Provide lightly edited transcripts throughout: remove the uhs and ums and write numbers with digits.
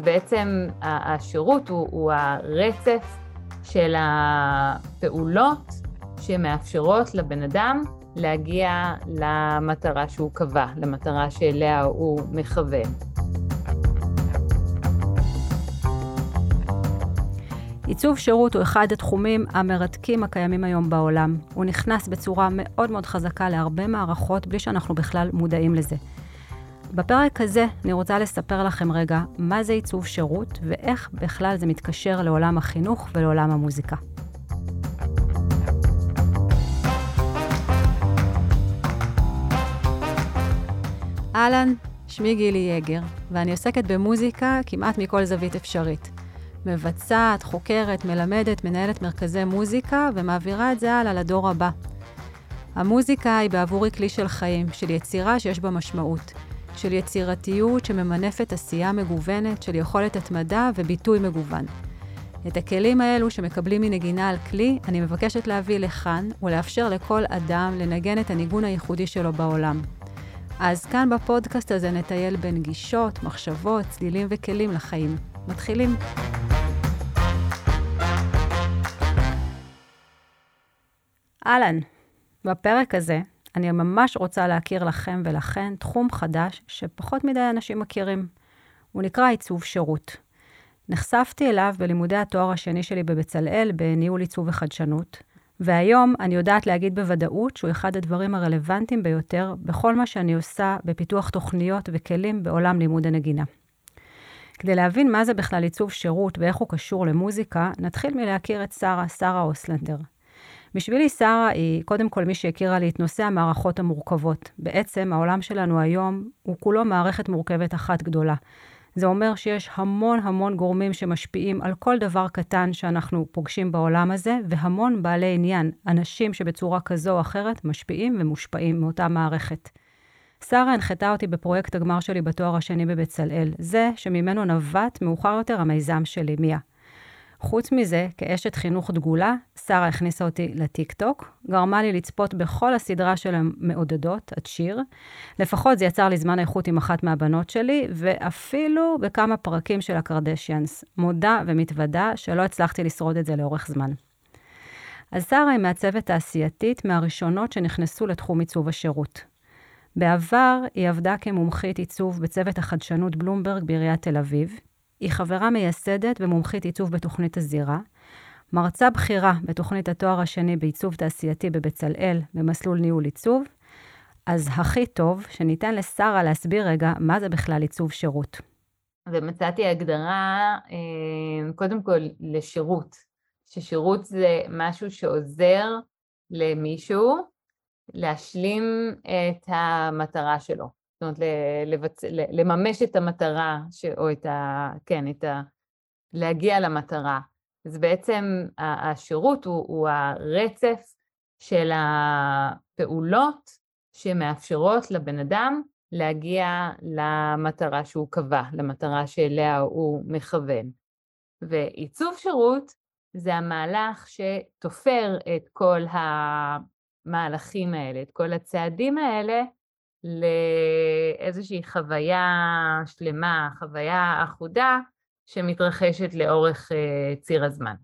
אז בעצם השירות הוא הרצף של הפעולות שמאפשרות לבן אדם להגיע למטרה שהוא קבע, למטרה שאליה הוא מכוון. עיצוב שירות הוא אחד התחומים המרתקים הקיימים היום בעולם. הוא נכנס בצורה מאוד מאוד חזקה להרבה מערכות בלי שאנחנו בכלל מודעים לזה. בפרק הזה אני רוצה לספר לכם רגע מה זה עיצוב שירות ואיך בכלל זה מתקשר לעולם החינוך ולעולם המוזיקה. אהלן, שמי גילי יגר ואני עוסקת במוזיקה כמעט מכל זווית אפשרית. מבצעת, חוקרת, מלמדת, מנהלת מרכזי מוזיקה ומעבירה את זה הלאה לדור הבא. המוזיקה היא בעבורי כלי של חיים, של יצירה שיש בה משמעות, של יצירתיות שממנפת עשייה מגוונת, של יכולת התמדה וביטוי מגוון. את הכלים האלו שמקבלים מנגינה על כלי, אני מבקשת להביא לכאן ולאפשר לכל אדם לנגן את הניגון הייחודי שלו בעולם. אז כאן בפודקאסט הזה נטייל בין גישות, מחשבות, צלילים וכלים לחיים. מתחילים. אהלן, בפרק הזה אני ממש רוצה להכיר לכם ולכן תחום חדש שפחות מדי אנשים מכירים. הוא נקרא עיצוב שירות. נחשפתי אליו בלימודי התואר השני שלי בבצלאל בניהול עיצוב וחדשנות, והיום אני יודעת להגיד בוודאות שהוא אחד הדברים הרלוונטיים ביותר בכל מה שאני עושה בפיתוח תוכניות וכלים בעולם לימוד הנגינה. כדי להבין מה זה בכלל עיצוב שירות ואיך הוא קשור למוזיקה, נתחיל מלהכיר את שרה אוסלנדר. בשבילי שרה היא קודם כל מי שהכירה לי את נושא המערכות המורכבות. בעצם העולם שלנו היום הוא כולו מערכת מורכבת אחת גדולה. זה אומר שיש המון גורמים שמשפיעים על כל דבר קטן שאנחנו פוגשים בעולם הזה, והמון בעלי עניין, אנשים שבצורה כזו או אחרת משפיעים ומושפעים מאותה מערכת. שרה הנחתה אותי בפרויקט הגמר שלי בתואר השני בבצלאל, זה שממנו נבט מאוחר יותר המיזם שלי, מיה. חוץ מזה, כאשת חינוך דגולה, שרה הכניסה אותי לטיק-טוק, גרמה לי לצפות בכל הסדרה של המעודדות, את שיר. לפחות זה יצר לי זמן איכות עם אחת מהבנות שלי, ואפילו בכמה פרקים של הקרדשיאנס. מודה ומתוודה שלא הצלחתי לשרוד את זה לאורך זמן. אז שרה היא מעצבת תעשייתית מהראשונות שנכנסו לתחום עיצוב השירות. בעבר היא עבדה כמומחית עיצוב בצוות החדשנות בלומברג בעיריית תל אביב. היא חברה מייסדת ומומחית עיצוב בתוכנית הזירה, מרצה בכירה בתוכנית התואר השני בעיצוב תעשייתי בבצלאל במסלול ניהול עיצוב. אז הכי טוב שניתן לשרה להסביר רגע מה זה בכלל עיצוב שירות. ומצאתי הגדרה קודם כל לשירות, ששירות זה משהו שעוזר למישהו להשלים את המטרה שלו. זאת אומרת, לממש את המטרה, או את ה... כן, את ה... להגיע למטרה. אז בעצם השירות הוא הרצף של הפעולות שמאפשרות לבן אדם להגיע למטרה שהוא קבע, למטרה שאליה הוא מכוון. ועיצוב שירות זה המהלך שתופר את כל המהלכים האלה, את כל הצעדים האלה, לאיזושהי חוויה שלמה, חוויה אחודה, שמתרחשת לאורך ציר הזמן.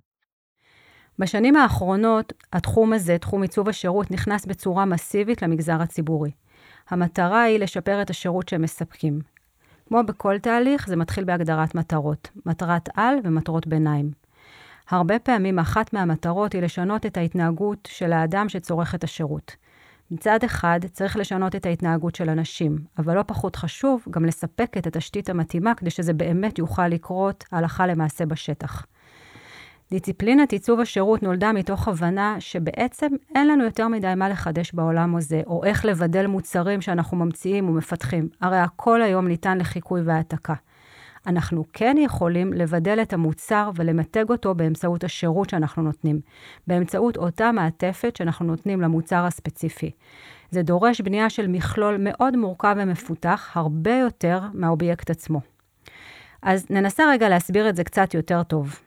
בשנים האחרונות, התחום הזה, תחום עיצוב השירות, נכנס בצורה מסיבית למגזר הציבורי. המטרה היא לשפר את השירות שהם מספקים. כמו בכל תהליך, זה מתחיל בהגדרת מטרות, מטרת על ומטרות ביניים. הרבה פעמים אחת מהמטרות היא לשנות את ההתנהגות של האדם שצורך את השירות. מצד אחד, צריך לשנות את ההתנהגות של אנשים, אבל לא פחות חשוב גם לספק את התשתית המתאימה כדי שזה באמת יוכל לקרות הלכה למעשה בשטח. דיציפלינת עיצוב השירות נולדה מתוך הבנה שבעצם אין לנו יותר מדי מה לחדש בעולם הזה, או איך לבדל מוצרים שאנחנו ממציאים ומפתחים. הרי הכל היום ניתן לחיקוי והעתקה. אנחנו כן יכולים לבדל את המוצר ולמתג אותו באמצעות השירות שאנחנו נותנים, באמצעות אותה מעטפת שאנחנו נותנים למוצר הספציפי. זה דורש בנייה של מכלול מאוד מורכב ומפותח, הרבה יותר מהאובייקט עצמו. אז ננסה רגע להסביר את זה קצת יותר טוב.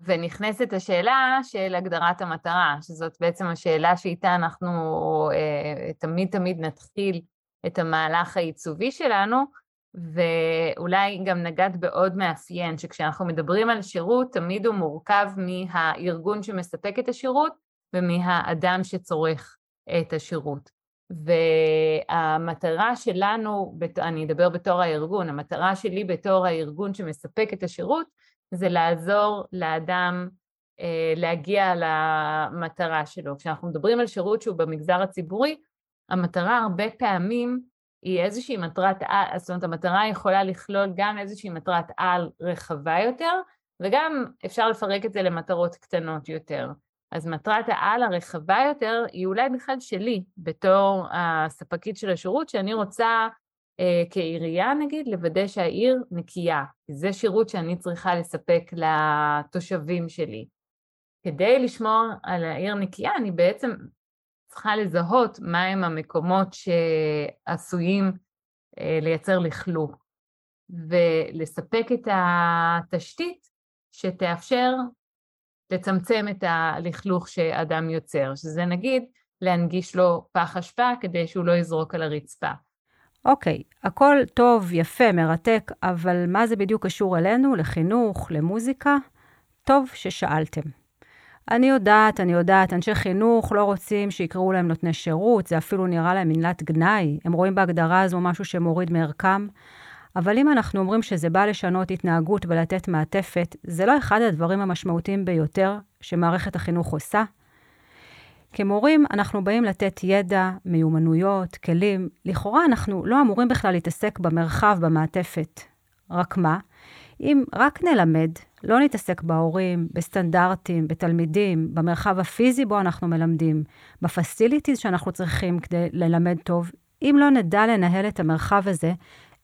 ונכנסת השאלה של הגדרת המטרה, שזאת בעצם השאלה שאיתה אנחנו תמיד נתחיל את המהלך העיצובי שלנו, ואולי גם נגעת בעוד מאפיין, שכשאנחנו מדברים על שירות, תמיד הוא מורכב מהארגון שמספק את השירות, ומהאדם שצורך את השירות. והמטרה שלנו, אני אדבר בתור הארגון, המטרה שלי בתור הארגון שמספק את השירות, זה לעזור לאדם להגיע למטרה שלו. כשאנחנו מדברים על שירות שהוא במגזר הציבורי, המטרה הרבה פעמים, היא איזושהי מטרת על, זאת אומרת, המטרה יכולה לכלול גם איזושהי מטרת על רחבה יותר, וגם אפשר לפרק את זה למטרות קטנות יותר. אז מטרת העל הרחבה יותר היא אולי בכלל שלי, בתור הספקית של השירות, שאני רוצה כעירייה נגיד, לוודא שהעיר נקייה. זה שירות שאני צריכה לספק לתושבים שלי. כדי לשמור על העיר נקייה, אני בעצם צריכה לזהות מהם המקומות שעשויים לייצר לחלוק, ולספק את התשתית שתאפשר לצמצם את הלכלוך שאדם יוצר, שזה נגיד להנגיש לו פח אשפה כדי שהוא לא יזרוק על הרצפה. אוקיי, הכל טוב, יפה, מרתק, אבל מה זה בדיוק קשור אלינו, לחינוך, למוזיקה? טוב ששאלתם. אני יודעת, אנשי חינוך לא רוצים שיקראו להם נותני שירות, זה אפילו נראה להם מילת גנאי, הם רואים בהגדרה הזו משהו שמוריד מערכם, אבל אם אנחנו אומרים שזה בא לשנות התנהגות ולתת מעטפת, זה לא אחד הדברים המשמעותיים ביותר שמערכת החינוך עושה. כמורים אנחנו באים לתת ידע, מיומנויות, כלים, לכאורה אנחנו לא אמורים בכלל להתעסק במרחב, במעטפת. רק מה? אם רק נלמד, לא נתעסק בהורים, בסטנדרטים, בתלמידים, במרחב הפיזי בו אנחנו מלמדים, בפסיליטיז שאנחנו צריכים כדי ללמד טוב, אם לא נדע לנהל את המרחב הזה,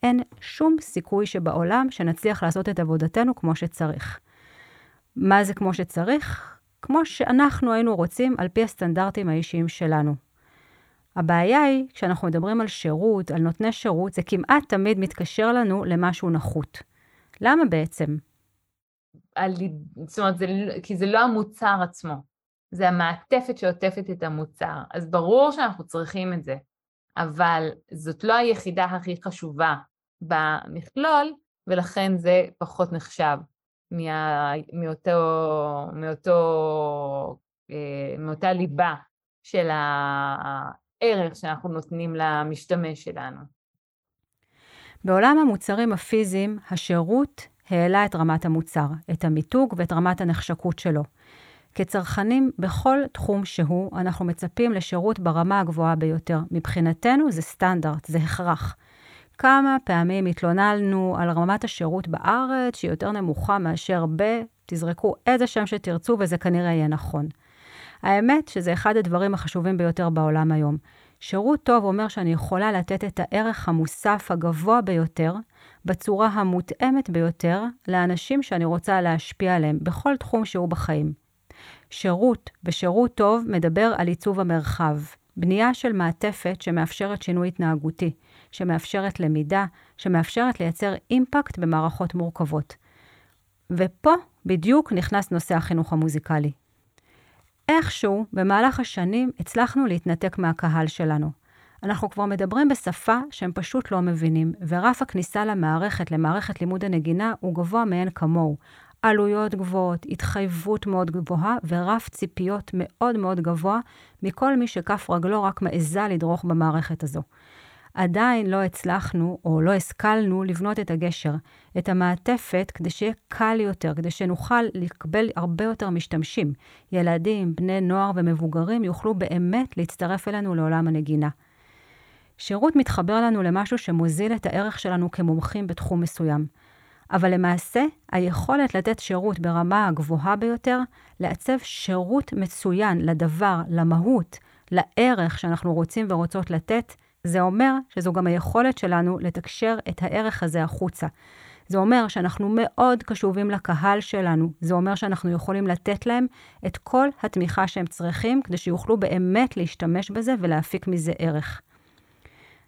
אין שום סיכוי שבעולם שנצליח לעשות את עבודתנו כמו שצריך. מה זה כמו שצריך? כמו שאנחנו היינו רוצים על פי הסטנדרטים האישיים שלנו. הבעיה היא, כשאנחנו מדברים על שירות, על נותני שירות, זה כמעט תמיד מתקשר לנו למשהו נחות. למה בעצם? זאת אומרת, כי זה לא המוצר עצמו, זה המעטפת שעוטפת את המוצר. אז ברור שאנחנו צריכים את זה, אבל זאת לא היחידה הכי חשובה במכלול, ולכן זה פחות נחשב מאותה ליבה של הערך שאנחנו נותנים למשתמש שלנו. בעולם המוצרים הפיזיים, השירות העלה את רמת המוצר, את המיתוג ואת רמת הנחשקות שלו. כצרכנים בכל תחום שהוא, אנחנו מצפים לשירות ברמה הגבוהה ביותר. מבחינתנו זה סטנדרט, זה הכרח. כמה פעמים התלוננו על רמת השירות בארץ, שהיא יותר נמוכה מאשר תזרקו איזה שם שתרצו וזה כנראה יהיה נכון. האמת שזה אחד הדברים החשובים ביותר בעולם היום. שירות טוב אומר שאני יכולה לתת את הערך המוסף הגבוה ביותר, בצורה המותאמת ביותר, לאנשים שאני רוצה להשפיע עליהם בכל תחום שהוא בחיים. שירות ושירות טוב מדבר על עיצוב המרחב, בנייה של מעטפת שמאפשרת שינוי התנהגותי, שמאפשרת למידה, שמאפשרת לייצר אימפקט במערכות מורכבות. ופה בדיוק נכנס נושא החינוך המוזיקלי. איכשהו במהלך השנים הצלחנו להתנתק מהקהל שלנו. אנחנו כבר מדברים בשפה שהם פשוט לא מבינים, ורף הכניסה למערכת לימוד הנגינה הוא גבוה מעין כמוהו. עלויות גבוהות, התחייבות מאוד גבוהה ורף ציפיות מאוד מאוד גבוה מכל מי שכף רגלו רק מעזה לדרוך במערכת הזו. עדיין לא הצלחנו או לא השכלנו לבנות את הגשר, את המעטפת כדי שיהיה קל יותר, כדי שנוכל לקבל הרבה יותר משתמשים. ילדים, בני נוער ומבוגרים יוכלו באמת להצטרף אלינו לעולם הנגינה. שירות מתחבר לנו למשהו שמוזיל את הערך שלנו כמומחים בתחום מסוים. אבל למעשה, היכולת לתת שירות ברמה הגבוהה ביותר, לעצב שירות מצוין לדבר, למהות, לערך שאנחנו רוצים ורוצות לתת, זה אומר שזו גם היכולת שלנו לתקשר את הערך הזה החוצה. זה אומר שאנחנו מאוד קשובים לקהל שלנו. זה אומר שאנחנו יכולים לתת להם את כל התמיכה שהם צריכים, כדי שיוכלו באמת להשתמש בזה ולהפיק מזה ערך.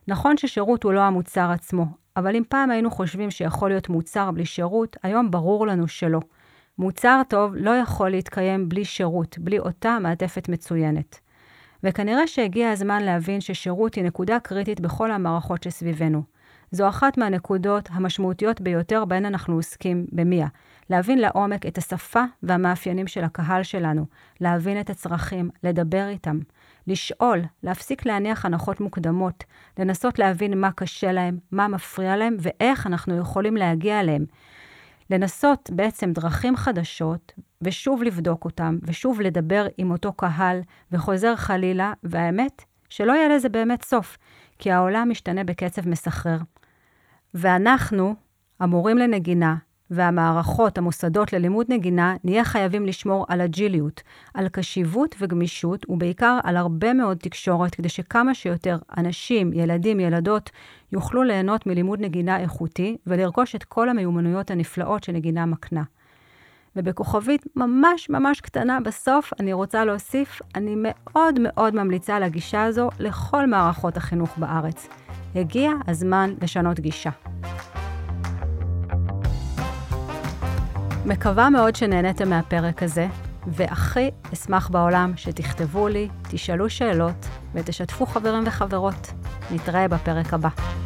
נכון ששירות הוא לא המוצר עצמו, אבל אם פעם היינו חושבים שיכול להיות מוצר בלי שירות, היום ברור לנו שלא. מוצר טוב לא יכול להתקיים בלי שירות, בלי אותה מעטפת מצוינת. וכנראה שהגיע הזמן להבין ששירות היא נקודה קריטית בכל המערכות שסביבנו. זו אחת מהנקודות המשמעותיות ביותר בהן אנחנו עוסקים במיה. להבין לעומק את השפה והמאפיינים של הקהל שלנו, להבין את הצרכים, לדבר איתם, לשאול, להפסיק להניח הנחות מוקדמות, לנסות להבין מה קשה להם, מה מפריע להם ואיך אנחנו יכולים להגיע אליהם. לנסות בעצם דרכים חדשות ושוב לבדוק אותם ושוב לדבר עם אותו קהל וחוזר חלילה, והאמת שלא יהיה לזה באמת סוף, כי העולם משתנה בקצב מסחרר. ואנחנו, המורים לנגינה והמערכות המוסדות ללימוד נגינה, נהיה חייבים לשמור על אג'יליות, על קשיבות וגמישות ובעיקר על הרבה מאוד תקשורת, כדי שכמה שיותר אנשים, ילדים, ילדות, יוכלו ליהנות מלימוד נגינה איכותי ולרכוש את כל המיומנויות הנפלאות שנגינה מקנה. ובכוכבית ממש ממש קטנה בסוף אני רוצה להוסיף, אני מאוד מאוד ממליצה על הגישה הזו לכל מערכות החינוך בארץ. הגיע הזמן לשנות גישה. מקווה מאוד שנהנתם מהפרק הזה, והכי אשמח בעולם שתכתבו לי, תשאלו שאלות ותשתפו חברים וחברות. נתראה בפרק הבא.